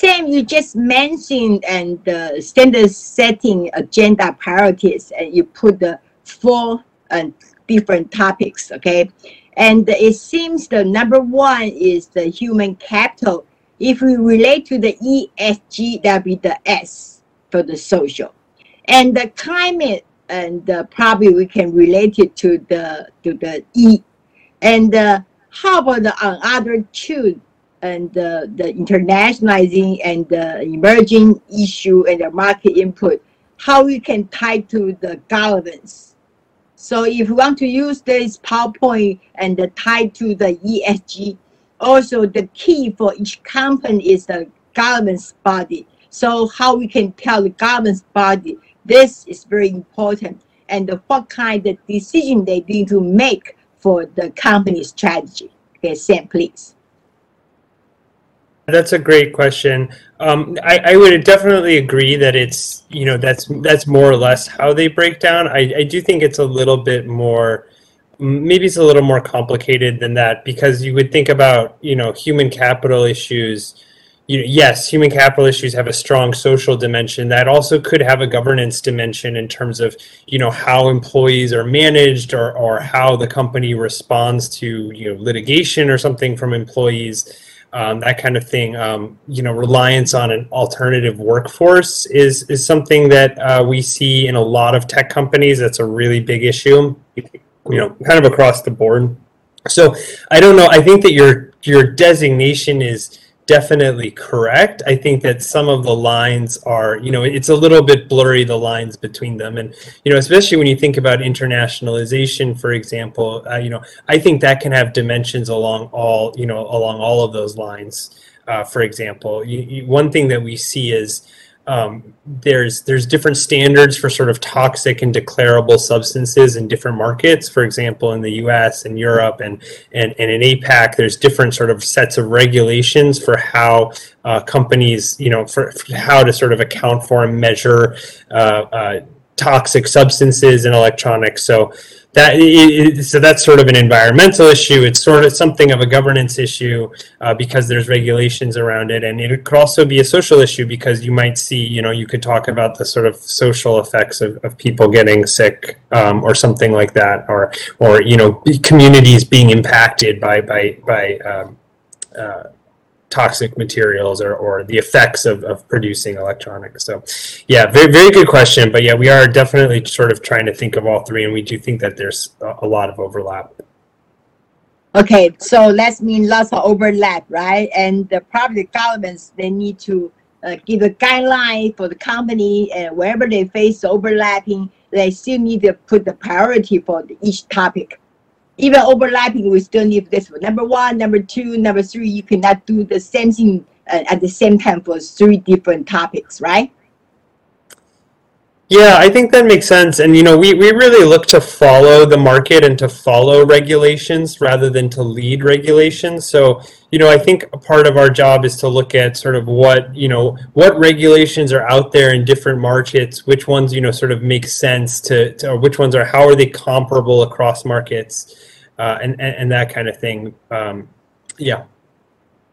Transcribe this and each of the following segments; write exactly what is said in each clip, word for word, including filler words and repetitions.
Sam, you just mentioned and the standard setting agenda priorities, and you put the four and uh, different topics, okay? And it seems the number one is the human capital. If we relate to the E S G, that would be the S for the social. And the climate, and uh, probably we can relate it to the, to the E. And uh, how about the uh, other two? And uh, the internationalizing and the emerging issue and the market input, how we can tie to the governance. So if you want to use this PowerPoint and the tie to the E S G, also the key for each company is the governance body. So how we can tell the governance body, this is very important, and the, what kind of decision they need to make for the company strategy. Okay, Sam, please. That's a great question. Um, I, I would definitely agree that it's, you know, that's that's more or less how they break down. I, I do think it's a little bit more, maybe it's a little more complicated than that, because you would think about, you know, human capital issues. You know, yes, human capital issues have a strong social dimension that also could have a governance dimension in terms of, you know, how employees are managed, or, or how the company responds to, you know, litigation or something from employees. Um, that kind of thing, um, you know, reliance on an alternative workforce is, is something that uh, we see in a lot of tech companies. That's a really big issue, you know, kind of across the board. So I don't know. I think that your your designation is definitely correct. I think that some of the lines are, you know, it's a little bit blurry, the lines between them. And, you know, especially when you think about internationalization, for example, uh, you know, I think that can have dimensions along all, you know, along all of those lines. Uh, for example, you, you, one thing that we see is um, there's there's different standards for sort of toxic and declarable substances in different markets. For example, in the U S and Europe and, and, and in APAC, there's different sort of sets of regulations for how uh, companies, you know, for, for how to sort of account for and measure uh, uh, toxic substances in electronics. So that is, so that's sort of an environmental issue. It's sort of something of a governance issue uh, because there's regulations around it, and it could also be a social issue because you might see, you know, you could talk about the sort of social effects of, of people getting sick um, or something like that, or or you know, communities being impacted by by by um, uh, toxic materials or, or the effects of, of producing electronics. So yeah, very, very good question. But yeah, we are definitely sort of trying to think of all three, and we do think that there's a lot of overlap. Okay, so that means lots of overlap, right? And the probably governments, they need to uh, give a guideline for the company, and wherever they face overlapping, they still need to put the priority for each topic. Even overlapping, we still need this one. Number one, number two, number three, you cannot do the same thing uh, at the same time for three different topics, right? Yeah, I think that makes sense. And, you know, we, we really look to follow the market and to follow regulations rather than to lead regulations. So, you know, I think a part of our job is to look at sort of what, you know, what regulations are out there in different markets, which ones, you know, sort of make sense to, to or which ones are, how are they comparable across markets uh, and, and, and that kind of thing. Um, yeah.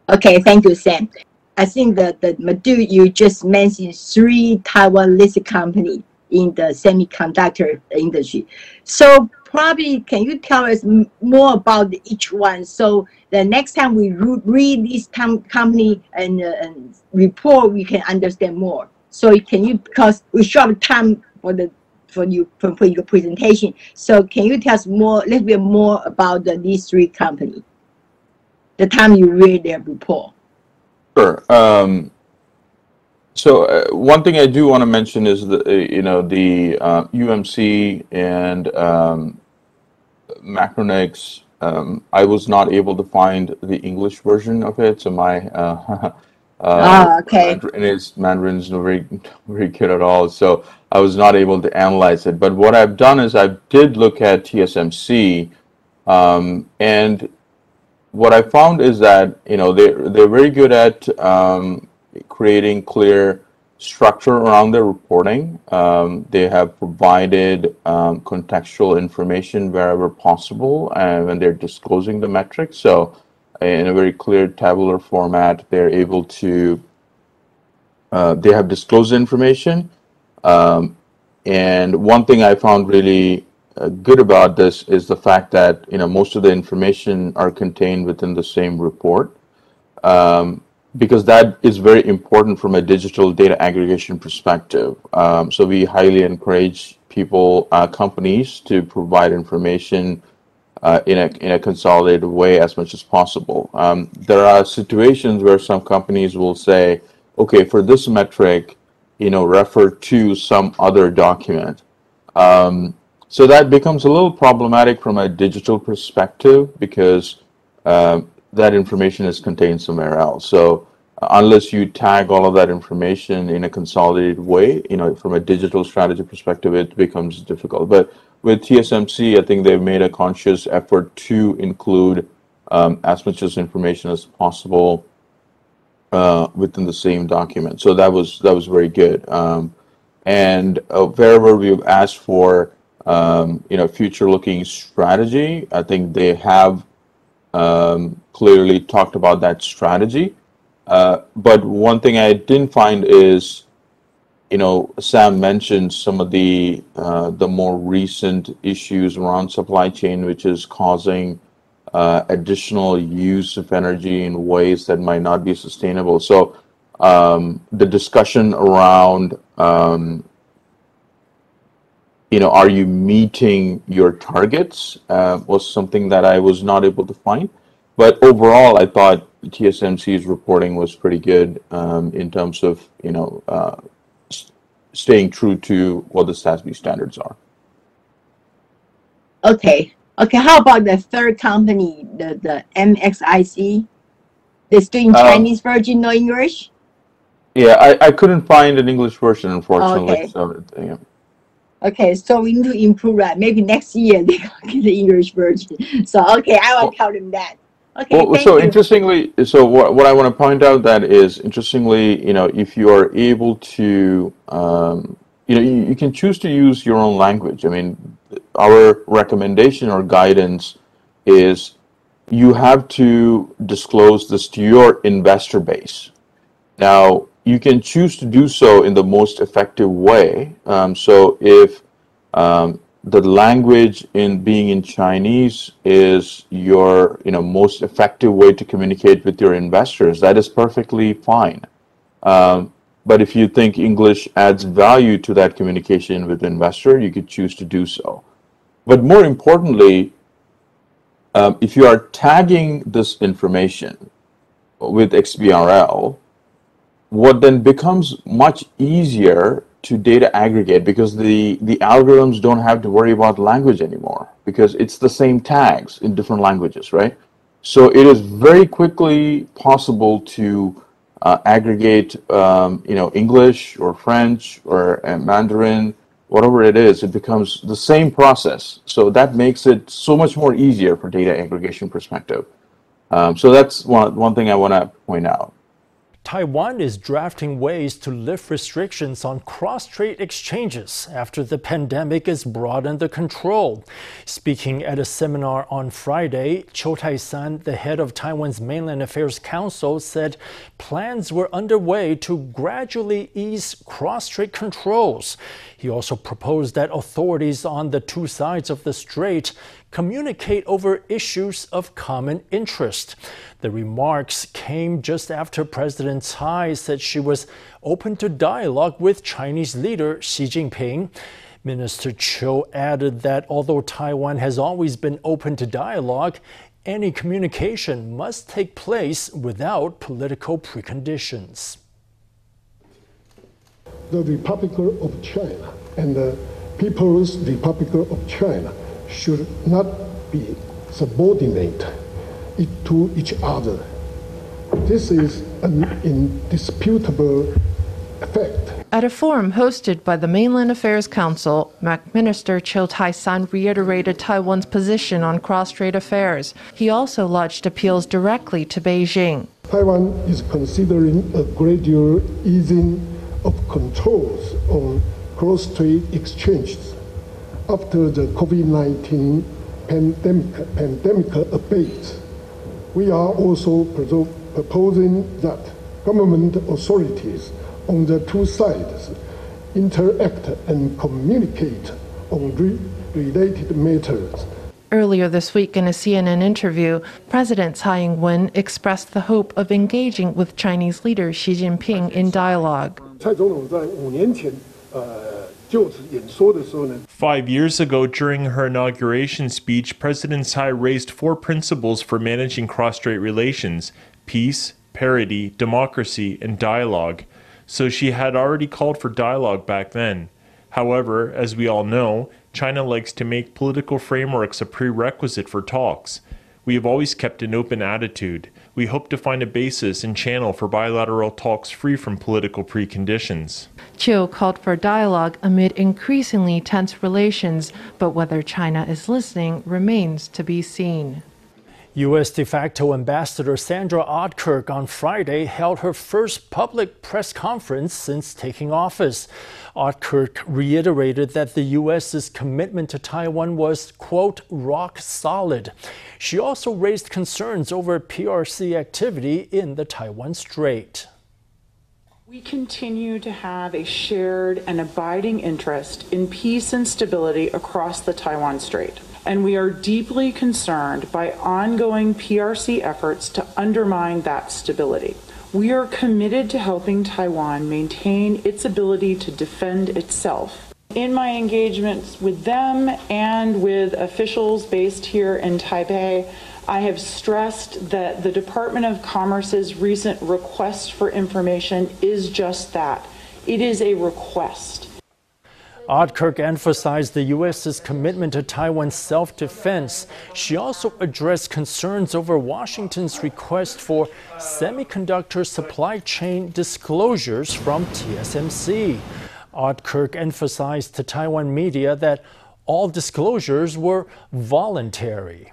Okay, thank you, Sam. I think that, that Madhu, you just mentioned three Taiwan listed companies in the semiconductor industry. So probably can you tell us more about each one? So the next time we re read this com company and, uh, and report, we can understand more. So can you, because we short have time for the for you for, for your presentation. So can you tell us more, a little bit more about the, these three companies? The time you read their report. Sure. Um, so uh, one thing I do want to mention is the uh, you know the uh, U M C and um, Macronix. Um, I was not able to find the English version of it, so my uh, uh, oh, okay. Mandarin is Mandarin's not very very good at all. So I was not able to analyze it. But what I've done is I did look at T S M C, um, and what I found is that, you know, they they're very good at um, creating clear structure around their reporting. Um, they have provided um, contextual information wherever possible uh, when they're disclosing the metrics. So in a very clear tabular format, they're able to uh, they have disclosed information. Um, and one thing I found really uh, good about this is the fact that, you know, most of the information are contained within the same report, um, because that is very important from a digital data aggregation perspective. Um, so we highly encourage people, uh, companies to provide information uh, in a in a consolidated way as much as possible. Um, there are situations where some companies will say, okay, for this metric, you know, refer to some other document. Um, so that becomes a little problematic from a digital perspective because uh, that information is contained somewhere else. So uh, unless you tag all of that information in a consolidated way, you know, from a digital strategy perspective, it becomes difficult. But with T S M C, I think they've made a conscious effort to include um, as much as information as possible uh, within the same document. So that was that was very good. Um, and uh, wherever we've asked for, um, you know, future-looking strategy, I think they have Um, clearly talked about that strategy. Uh, but one thing I didn't find is, you know, Sam mentioned some of the uh, the more recent issues around supply chain, which is causing uh, additional use of energy in ways that might not be sustainable. So um, the discussion around, um, you know, are you meeting your targets uh, was something that I was not able to find. But overall, I thought T S M C's reporting was pretty good um, in terms of, you know, uh, st- staying true to what the S A S B standards are. Okay. Okay. How about the third company, the, the M X I C? They're still in Chinese uh, version, no English? Yeah, I, I couldn't find an English version, unfortunately. Okay. So, yeah. Okay, so we need to improve that. Maybe next year they get the English version. So, okay, I will tell them that. Okay, well, thank so you. Interestingly, so what, what I want to point out that is, interestingly, you know, if you are able to, um, you know, you, you can choose to use your own language. I mean, our recommendation or guidance is you have to disclose this to your investor base. Now, you can choose to do so in the most effective way. Um, so if um, the language in being in Chinese is your, you know, most effective way to communicate with your investors, that is perfectly fine. Um, but if you think English adds value to that communication with the investor, you could choose to do so. But more importantly, um, if you are tagging this information with X B R L, what then becomes much easier to data aggregate because the, the algorithms don't have to worry about language anymore because it's the same tags in different languages, right? So it is very quickly possible to uh, aggregate, um, you know, English or French or uh, Mandarin, whatever it is, it becomes the same process. So that makes it so much more easier for data aggregation perspective. Um, so that's one, one thing I want to point out. Taiwan is drafting ways to lift restrictions on cross-trade exchanges after the pandemic is brought under control. Speaking at a seminar on Friday, Chiu Tai-san, the head of Taiwan's Mainland Affairs Council, said plans were underway to gradually ease cross-trade controls. He also proposed that authorities on the two sides of the strait communicate over issues of common interest. The remarks came just after President Tsai said she was open to dialogue with Chinese leader Xi Jinping. Minister Chiu added that although Taiwan has always been open to dialogue, any communication must take place without political preconditions. The Republic of China and the People's Republic of China should not be subordinate to each other. This is an indisputable fact. At a forum hosted by the Mainland Affairs Council, M A C Minister Chiu Tai-san reiterated Taiwan's position on cross-strait affairs. He also lodged appeals directly to Beijing. Taiwan is considering a gradual easing of controls on cross-strait exchanges after the COVID nineteen pandemic, pandemic abates. We are also proposing that government authorities on the two sides interact and communicate on re related matters. Earlier this week in a C N N interview, President Tsai Ing-wen expressed the hope of engaging with Chinese leader Xi Jinping in dialogue. Five years ago, during her inauguration speech, President Tsai raised four principles for managing cross-strait relations: peace, parity, democracy, and dialogue. So she had already called for dialogue back then. However, as we all know, China likes to make political frameworks a prerequisite for talks. We have always kept an open attitude. We hope to find a basis and channel for bilateral talks free from political preconditions. Chiu called for dialogue amid increasingly tense relations, but whether China is listening remains to be seen. U S de facto Ambassador Sandra Oudkirk on Friday held her first public press conference since taking office. Oudkirk reiterated that the U S's commitment to Taiwan was, quote, rock solid. She also raised concerns over P R C activity in the Taiwan Strait. We continue to have a shared and abiding interest in peace and stability across the Taiwan Strait, and we are deeply concerned by ongoing P R C efforts to undermine that stability. We are committed to helping Taiwan maintain its ability to defend itself. In my engagements with them and with officials based here in Taipei, I have stressed that the Department of Commerce's recent request for information is just that. It is a request. Oudkirk emphasized the U S's commitment to Taiwan's self-defense. She also addressed concerns over Washington's request for semiconductor supply chain disclosures from T S M C. Oudkirk emphasized to Taiwan media that all disclosures were voluntary.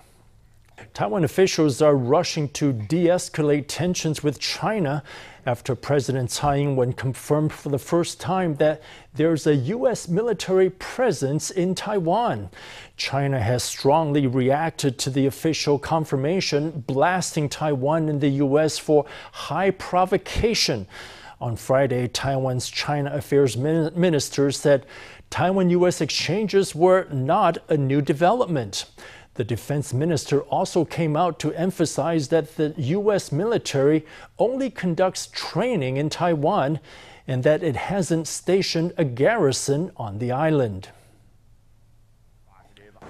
Taiwan officials are rushing to de-escalate tensions with China after President Tsai Ing-wen confirmed for the first time that there's a U S military presence in Taiwan. China has strongly reacted to the official confirmation, blasting Taiwan and the U S for high provocation. On Friday, Taiwan's China Affairs Minister said Taiwan-U S exchanges were not a new development. The defense minister also came out to emphasize that the U S military only conducts training in Taiwan and that it hasn't stationed a garrison on the island.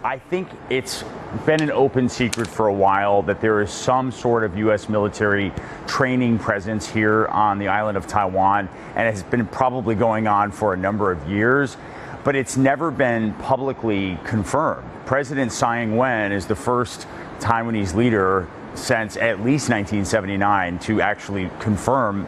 I think it's been an open secret for a while that there is some sort of U S military training presence here on the island of Taiwan, and it's been probably going on for a number of years, but it's never been publicly confirmed. President Tsai Ing-wen is the first Taiwanese leader since at least nineteen seventy-nine to actually confirm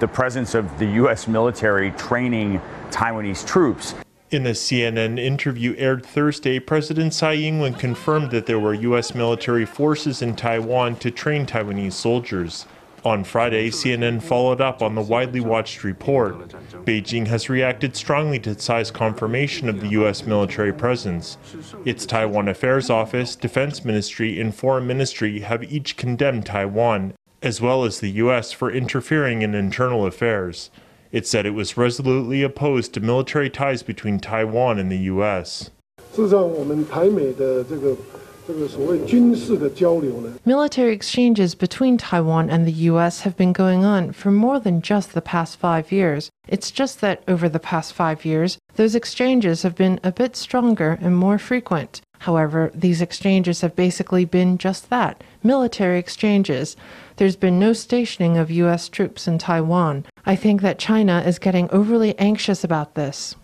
the presence of the U S military training Taiwanese troops. In a C N N interview aired Thursday, President Tsai Ing-wen confirmed that there were U S military forces in Taiwan to train Taiwanese soldiers. On Friday, C N N followed up on the widely watched report. Beijing has reacted strongly to Tsai's confirmation of the U S military presence. Its Taiwan Affairs Office, Defense Ministry, and Foreign Ministry have each condemned Taiwan, as well as the U S, for interfering in internal affairs. It said it was resolutely opposed to military ties between Taiwan and the U S. Military exchanges between Taiwan and the U S have been going on for more than just the past five years. It's just that over the past five years, those exchanges have been a bit stronger and more frequent. However, these exchanges have basically been just that, military exchanges. There's been no stationing of U S troops in Taiwan. I think that China is getting overly anxious about this.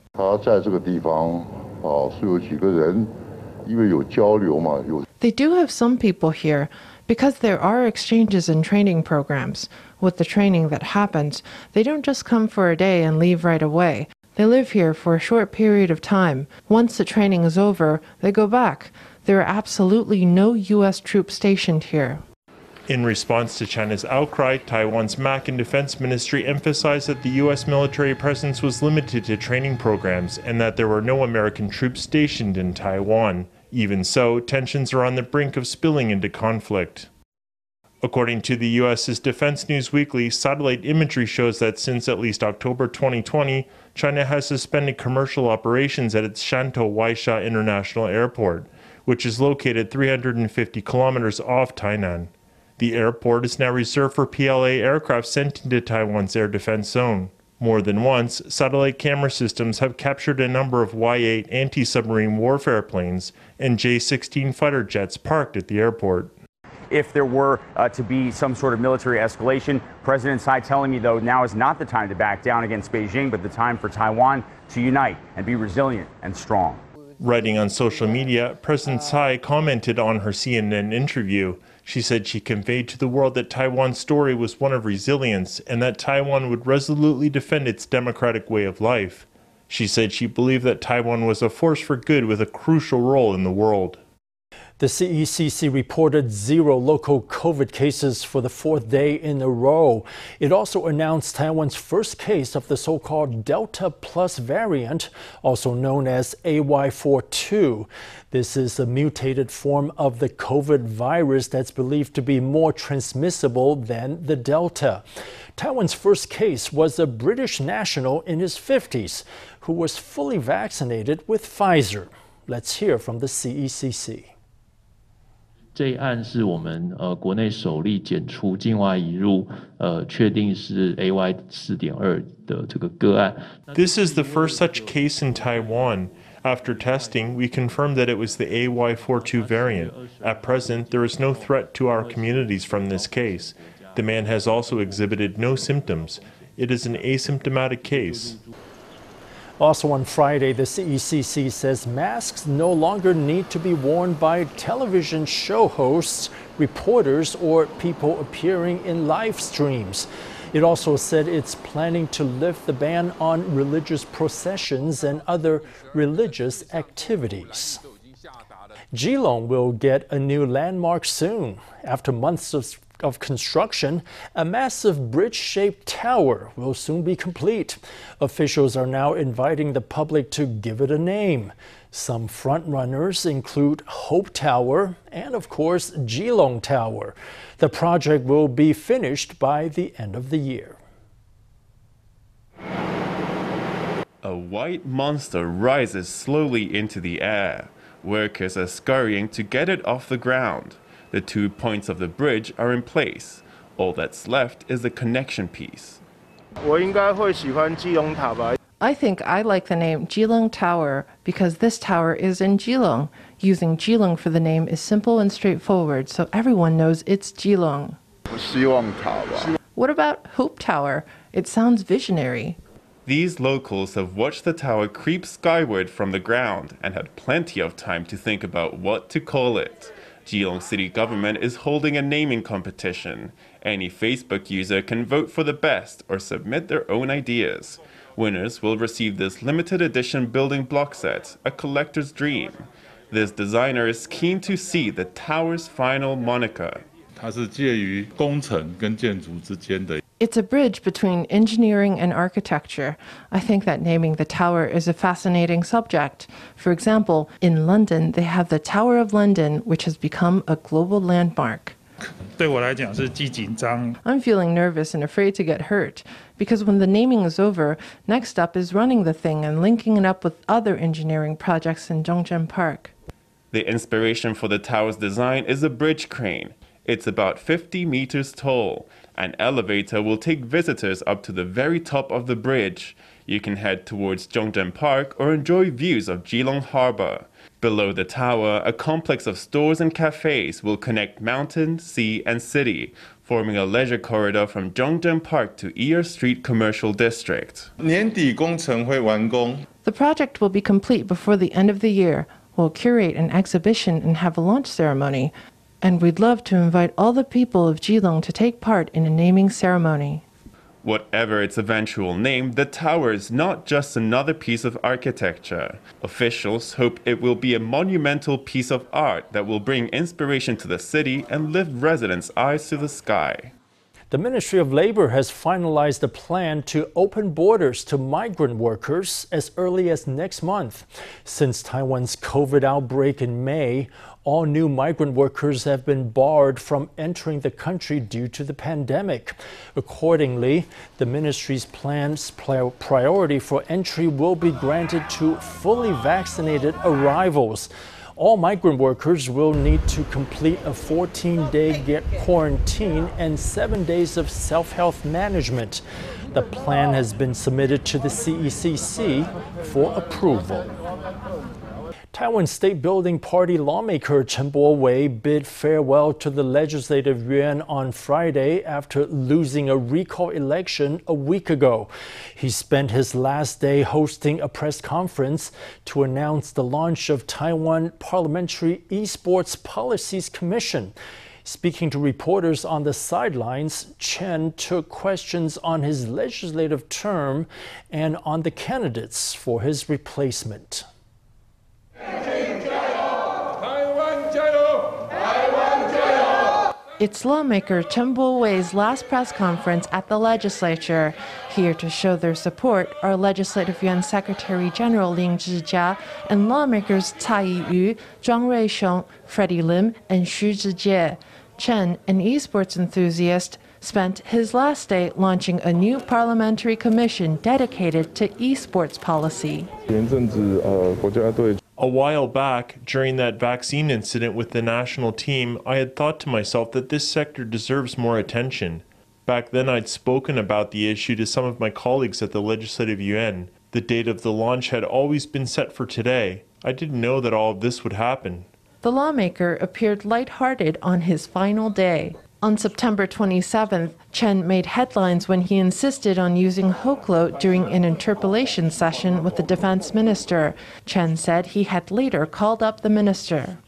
They do have some people here because there are exchanges and training programs. With the training that happens, they don't just come for a day and leave right away. They live here for a short period of time. Once the training is over, they go back. There are absolutely no U S troops stationed here. In response to China's outcry, Taiwan's M A C and Defense Ministry emphasized that the U S military presence was limited to training programs and that there were no American troops stationed in Taiwan. Even so, tensions are on the brink of spilling into conflict. According to the U S's Defense News Weekly, satellite imagery shows that since at least October twenty twenty, China has suspended commercial operations at its Shantou Weisha International Airport, which is located three hundred fifty kilometers off Tainan. The airport is now reserved for P L A aircraft sent into Taiwan's air defense zone. More than once, satellite camera systems have captured a number of Y eight anti-submarine warfare planes and J sixteen fighter jets parked at the airport. If there were uh, to be some sort of military escalation, President Tsai telling me, though, now is not the time to back down against Beijing, but the time for Taiwan to unite and be resilient and strong. Writing on social media, President Tsai commented on her C N N interview. She said she conveyed to the world that Taiwan's story was one of resilience and that Taiwan would resolutely defend its democratic way of life. She said she believed that Taiwan was a force for good with a crucial role in the world. The C E C C reported zero local COVID cases for the fourth day in a row. It also announced Taiwan's first case of the so-called Delta Plus variant, also known as A Y forty-two. This is a mutated form of the COVID virus that's believed to be more transmissible than the Delta. Taiwan's first case was a British national in his fifties who was fully vaccinated with Pfizer. Let's hear from the C E C C. 这案是我们呃国内首例检出境外移入呃确定是 A Y four point two 的这个个案。This is the first such case in Taiwan. After testing, we confirmed that it was the A Y forty-two variant. At present, there is no threat to our communities from this case. The man has also exhibited no symptoms. It is an asymptomatic case. Also on Friday, the C E C C says masks no longer need to be worn by television show hosts, reporters, or people appearing in live streams. It also said it's planning to lift the ban on religious processions and other religious activities. Jiulong will get a new landmark soon. After months of of construction, a massive bridge-shaped tower will soon be complete. Officials are now inviting the public to give it a name. Some frontrunners include Hope Tower and, of course, Jiulong Tower. The project will be finished by the end of the year. A white monster rises slowly into the air. Workers are scurrying to get it off the ground. The two points of the bridge are in place. All that's left is the connection piece. I think I like the name Jiulong Tower because this tower is in Jiulong. Using Jiulong for the name is simple and straightforward, so everyone knows it's Jiulong. What about Hope Tower? It sounds visionary. These locals have watched the tower creep skyward from the ground and had plenty of time to think about what to call it. Jiulong City government is holding a naming competition. Any Facebook user can vote for the best or submit their own ideas. Winners will receive this limited edition building block set, a collector's dream. This designer is keen to see the tower's final moniker. It's a bridge between engineering and architecture. I think that naming the tower is a fascinating subject. For example, in London, they have the Tower of London, which has become a global landmark. I'm feeling nervous and afraid to get hurt, because when the naming is over, next up is running the thing and linking it up with other engineering projects in Zhongshan Park. The inspiration for the tower's design is a bridge crane. It's about fifty meters tall. An elevator will take visitors up to the very top of the bridge. You can head towards Zhongshan Park or enjoy views of Jiulong Harbor. Below the tower, a complex of stores and cafes will connect mountain, sea, and city, forming a leisure corridor from Zhongshan Park to Eer Street Commercial District. The project will be complete before the end of the year. We'll curate an exhibition and have a launch ceremony. And we'd love to invite all the people of Jiulong to take part in a naming ceremony. Whatever its eventual name, the tower is not just another piece of architecture. Officials hope it will be a monumental piece of art that will bring inspiration to the city and lift residents' eyes to the sky. The Ministry of Labor has finalized a plan to open borders to migrant workers as early as next month. Since Taiwan's COVID outbreak in May, all new migrant workers have been barred from entering the country due to the pandemic. Accordingly, the ministry's plan's priority for entry will be granted to fully vaccinated arrivals. All migrant workers will need to complete a fourteen-day quarantine and seven days of self-health management. The plan has been submitted to the C E C C for approval. Taiwan State Building Party lawmaker Chen Po-wei bid farewell to the Legislative Yuan on Friday after losing a recall election a week ago. He spent his last day hosting a press conference to announce the launch of Taiwan Parliamentary Esports Policies Commission. Speaking to reporters on the sidelines, Chen took questions on his legislative term and on the candidates for his replacement. It's lawmaker Chen Po-wei's last press conference at the legislature. Here to show their support are Legislative Yuan Secretary General Lin Zhijia and lawmakers Tsai Ing-wen, Zhang Ruisheng, Freddie Lim, and Xu Zhijie. Chen, an esports enthusiast, spent his last day launching a new parliamentary commission dedicated to esports policy. A while back, during that vaccine incident with the national team, I had thought to myself that this sector deserves more attention. Back then, I'd spoken about the issue to some of my colleagues at the Legislative Yuan. The date of the launch had always been set for today. I didn't know that all of this would happen. The lawmaker appeared lighthearted on his final day. On September twenty-seventh, Chen made headlines when he insisted on using Hoklo during an interpellation session with the defense minister. Chen said he had later called up the minister.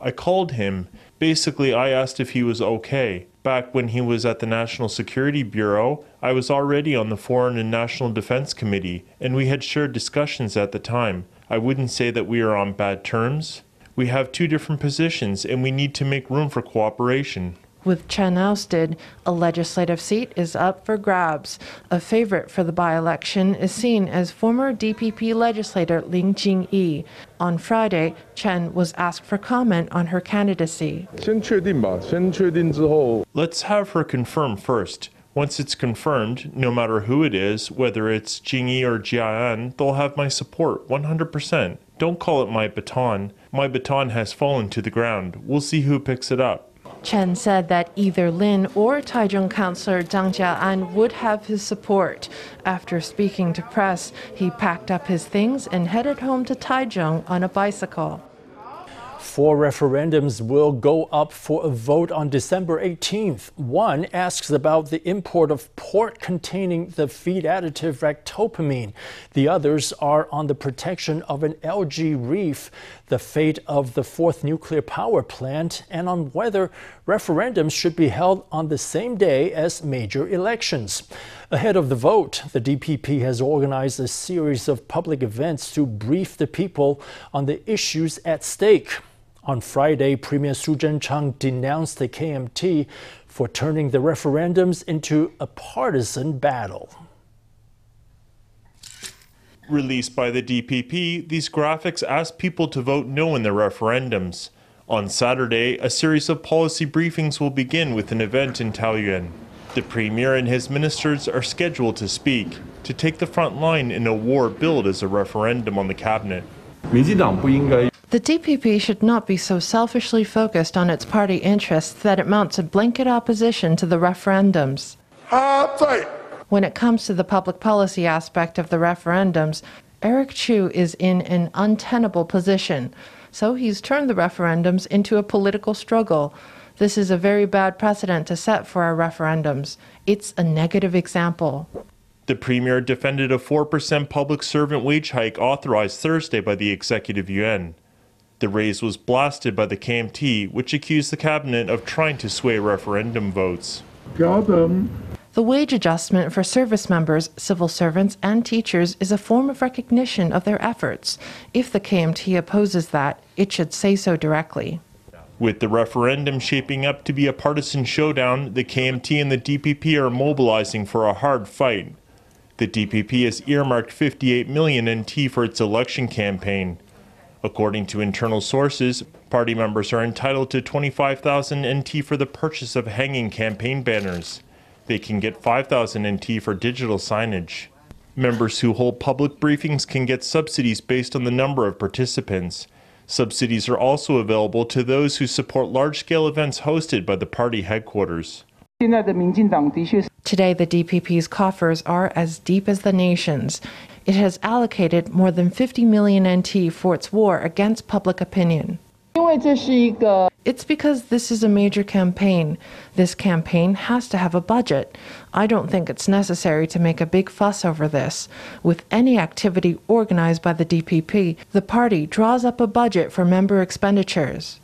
I called him. Basically, I asked if he was okay. Back when he was at the National Security Bureau, I was already on the Foreign and National Defense Committee, and we had shared discussions at the time. I wouldn't say that we are on bad terms. We have two different positions, and we need to make room for cooperation. With Chen ousted, a legislative seat is up for grabs. A favorite for the by-election is seen as former D P P legislator Lin Zhijia. On Friday, Chen was asked for comment on her candidacy. Let's have her confirm first. Once it's confirmed, no matter who it is, whether it's Jingyi or Jia'an, they'll have my support one hundred percent. Don't call it my baton. My baton has fallen to the ground. We'll see who picks it up. Chen said that either Lin or Taichung councillor Zhang Jia'an would have his support. After speaking to press, he packed up his things and headed home to Taichung on a bicycle. Four referendums will go up for a vote on December eighteenth. One asks about the import of pork containing the feed additive ractopamine. The others are on the protection of an algae reef, the fate of the fourth nuclear power plant, and on whether referendums should be held on the same day as major elections. Ahead of the vote, the D P P has organized a series of public events to brief the people on the issues at stake. On Friday, Premier Su Jen-chang denounced the K M T for turning the referendums into a partisan battle. Released by the D P P, these graphics ask people to vote no in the referendums. On Saturday, a series of policy briefings will begin with an event in Taoyuan. The Premier and his ministers are scheduled to speak, to take the front line in a war billed as a referendum on the cabinet. The D P P should not be so selfishly focused on its party interests that it mounts a blanket opposition to the referendums. When it comes to the public policy aspect of the referendums, Eric Chu is in an untenable position, so he's turned the referendums into a political struggle. This is a very bad precedent to set for our referendums. It's a negative example. The Premier defended a four percent public servant wage hike authorized Thursday by the Executive Yuan. The raise was blasted by the K M T, which accused the cabinet of trying to sway referendum votes. Got them. The wage adjustment for service members, civil servants, and teachers is a form of recognition of their efforts. If the K M T opposes that, it should say so directly. With the referendum shaping up to be a partisan showdown, the K M T and the D P P are mobilizing for a hard fight. The D P P has earmarked fifty-eight million N T for its election campaign. According to internal sources, party members are entitled to twenty-five thousand N T for the purchase of hanging campaign banners. They can get five thousand N T for digital signage. Members who hold public briefings can get subsidies based on the number of participants. Subsidies are also available to those who support large-scale events hosted by the party headquarters. Today, the D P P's coffers are as deep as the nation's. It has allocated more than fifty million N T for its war against public opinion. It's because this is a major campaign. This campaign has to have a budget. I don't think it's necessary to make a big fuss over this. With any activity organized by the D P P, the party draws up a budget for member expenditures.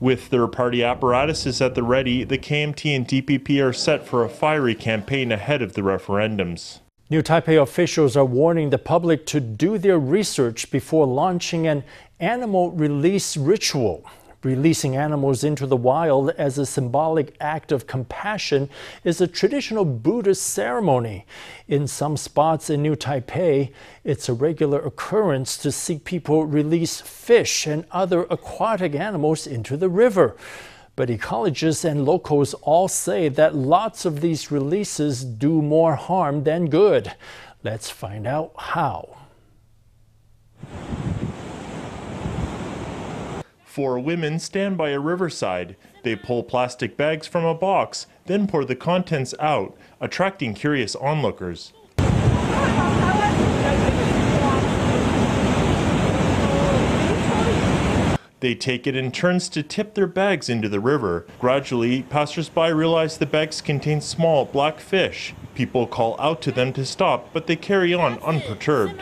With their party apparatuses at the ready, the K M T and D P P are set for a fiery campaign ahead of the referendums. New Taipei officials are warning the public to do their research before launching an animal release ritual. Releasing animals into the wild as a symbolic act of compassion is a traditional Buddhist ceremony. In some spots in New Taipei, it's a regular occurrence to see people release fish and other aquatic animals into the river. But ecologists and locals all say that lots of these releases do more harm than good. Let's find out how. Four women stand by a riverside. They pull plastic bags from a box, then pour the contents out, attracting curious onlookers. They take it in turns to tip their bags into the river. Gradually, passersby realize the bags contain small, black fish. People call out to them to stop, but they carry on unperturbed.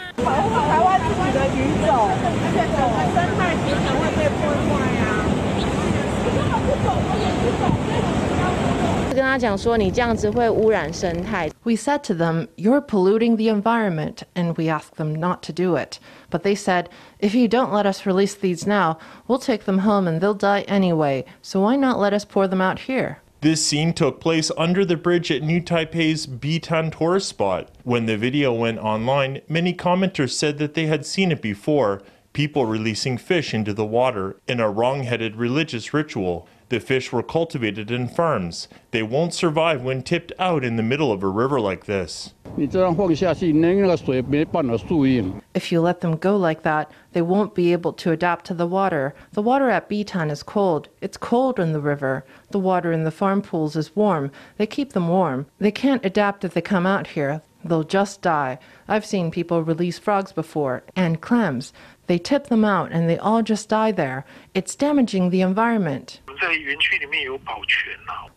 We said to them, "You're polluting the environment," and we asked them not to do it. But they said, "If you don't let us release these now, we'll take them home and they'll die anyway, so why not let us pour them out here?" This scene took place under the bridge at New Taipei's Bitan tourist spot. When the video went online, many commenters said that they had seen it before, people releasing fish into the water in a wrong-headed religious ritual. The fish were cultivated in farms. They won't survive when tipped out in the middle of a river like this. If you let them go like that, they won't be able to adapt to the water. The water at Bitan is cold. It's cold in the river. The water in the farm pools is warm. They keep them warm. They can't adapt if they come out here. They'll just die. I've seen people release frogs before, and clams. They tip them out and they all just die there. It's damaging the environment.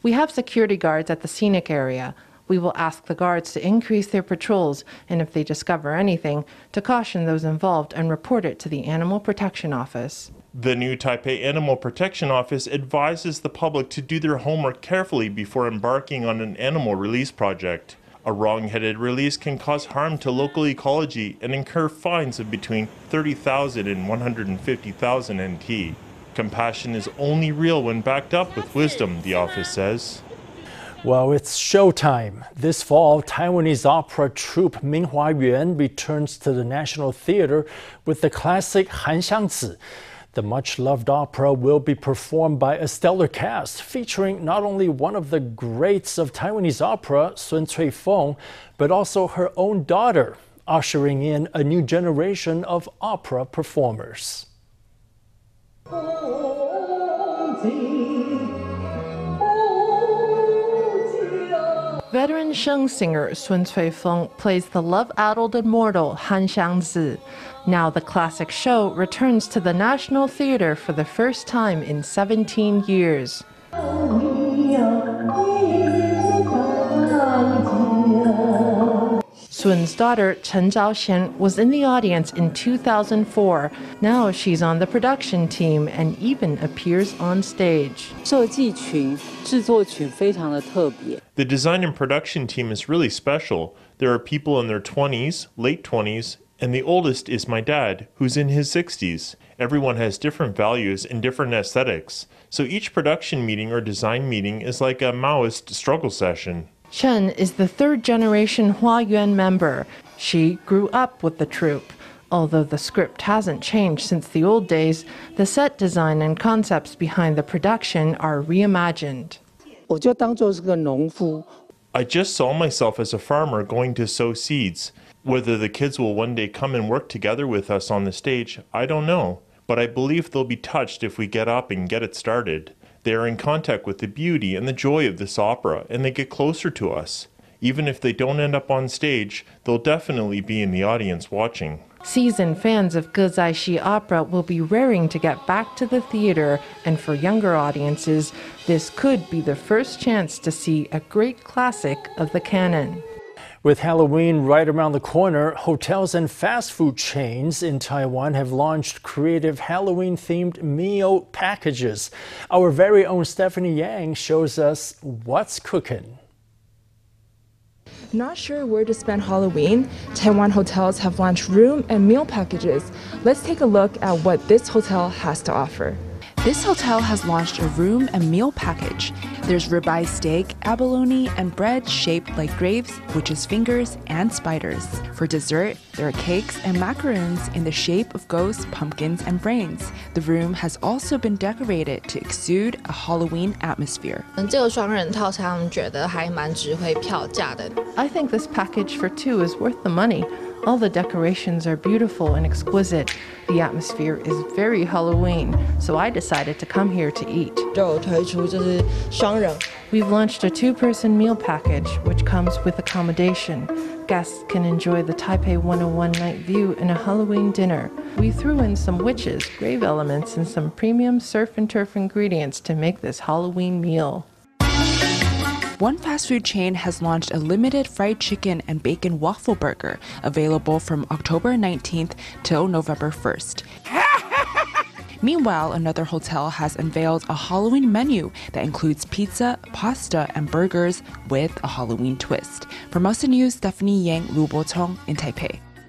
We have security guards at the scenic area. We will ask the guards to increase their patrols and if they discover anything, to caution those involved and report it to the Animal Protection Office. The New Taipei Animal Protection Office advises the public to do their homework carefully before embarking on an animal release project. A wrong-headed release can cause harm to local ecology and incur fines of between thirty thousand and one hundred fifty thousand N T. Compassion is only real when backed up with wisdom, the office says. Well, it's showtime. This fall, Taiwanese opera troupe Minhua Yuan returns to the National Theater with the classic Han Xiangzi. The much-loved opera will be performed by a stellar cast, featuring not only one of the greats of Taiwanese opera, Sun Cui Feng, but also her own daughter, ushering in a new generation of opera performers. Veteran Sheng singer Sun Cui Feng plays the love-addled immortal Han Xiangzi. Now the classic show returns to the National Theater for the first time in seventeen years. Sun's daughter Chen Zhaoxian was in the audience in two thousand four. Now she's on the production team and even appears on stage. The design and production team is really special. There are people in their twenties, late twenties, and the oldest is my dad, who's in his sixties. Everyone has different values and different aesthetics, so each production meeting or design meeting is like a Maoist struggle session. Chen is the third-generation Hua Yuan member. She grew up with the troupe. Although the script hasn't changed since the old days, the set design and concepts behind the production are reimagined. I just saw myself as a farmer going to sow seeds. Whether the kids will one day come and work together with us on the stage, I don't know. But I believe they'll be touched if we get up and get it started. They are in contact with the beauty and the joy of this opera, and they get closer to us. Even if they don't end up on stage, they'll definitely be in the audience watching. Seasoned fans of Gezaishi opera will be raring to get back to the theater, and for younger audiences, this could be the first chance to see a great classic of the canon. With Halloween right around the corner, hotels and fast food chains in Taiwan have launched creative Halloween-themed meal packages. Our very own Stephanie Yang shows us what's cooking. Not sure where to spend Halloween? Taiwan hotels have launched room and meal packages. Let's take a look at what this hotel has to offer. This hotel has launched a room and meal package. There's ribeye steak, abalone, and bread shaped like graves, witches' fingers, and spiders. For dessert, there are cakes and macaroons in the shape of ghosts, pumpkins, and brains. The room has also been decorated to exude a Halloween atmosphere. I think this package for two is worth the money. All the decorations are beautiful and exquisite. The atmosphere is very Halloween, so I decided to come here to eat. We've launched a two-person meal package, which comes with accommodation. Guests can enjoy the Taipei one oh one night view in a Halloween dinner. We threw in some witches, grave elements, and some premium surf and turf ingredients to make this Halloween meal. One fast food chain has launched a limited fried chicken and bacon waffle burger, available from October nineteenth till November first. Meanwhile, another hotel has unveiled a Halloween menu that includes pizza, pasta, and burgers with a Halloween twist. For Mosa News, Stephanie Yang, Lu Bo Tong in Taipei.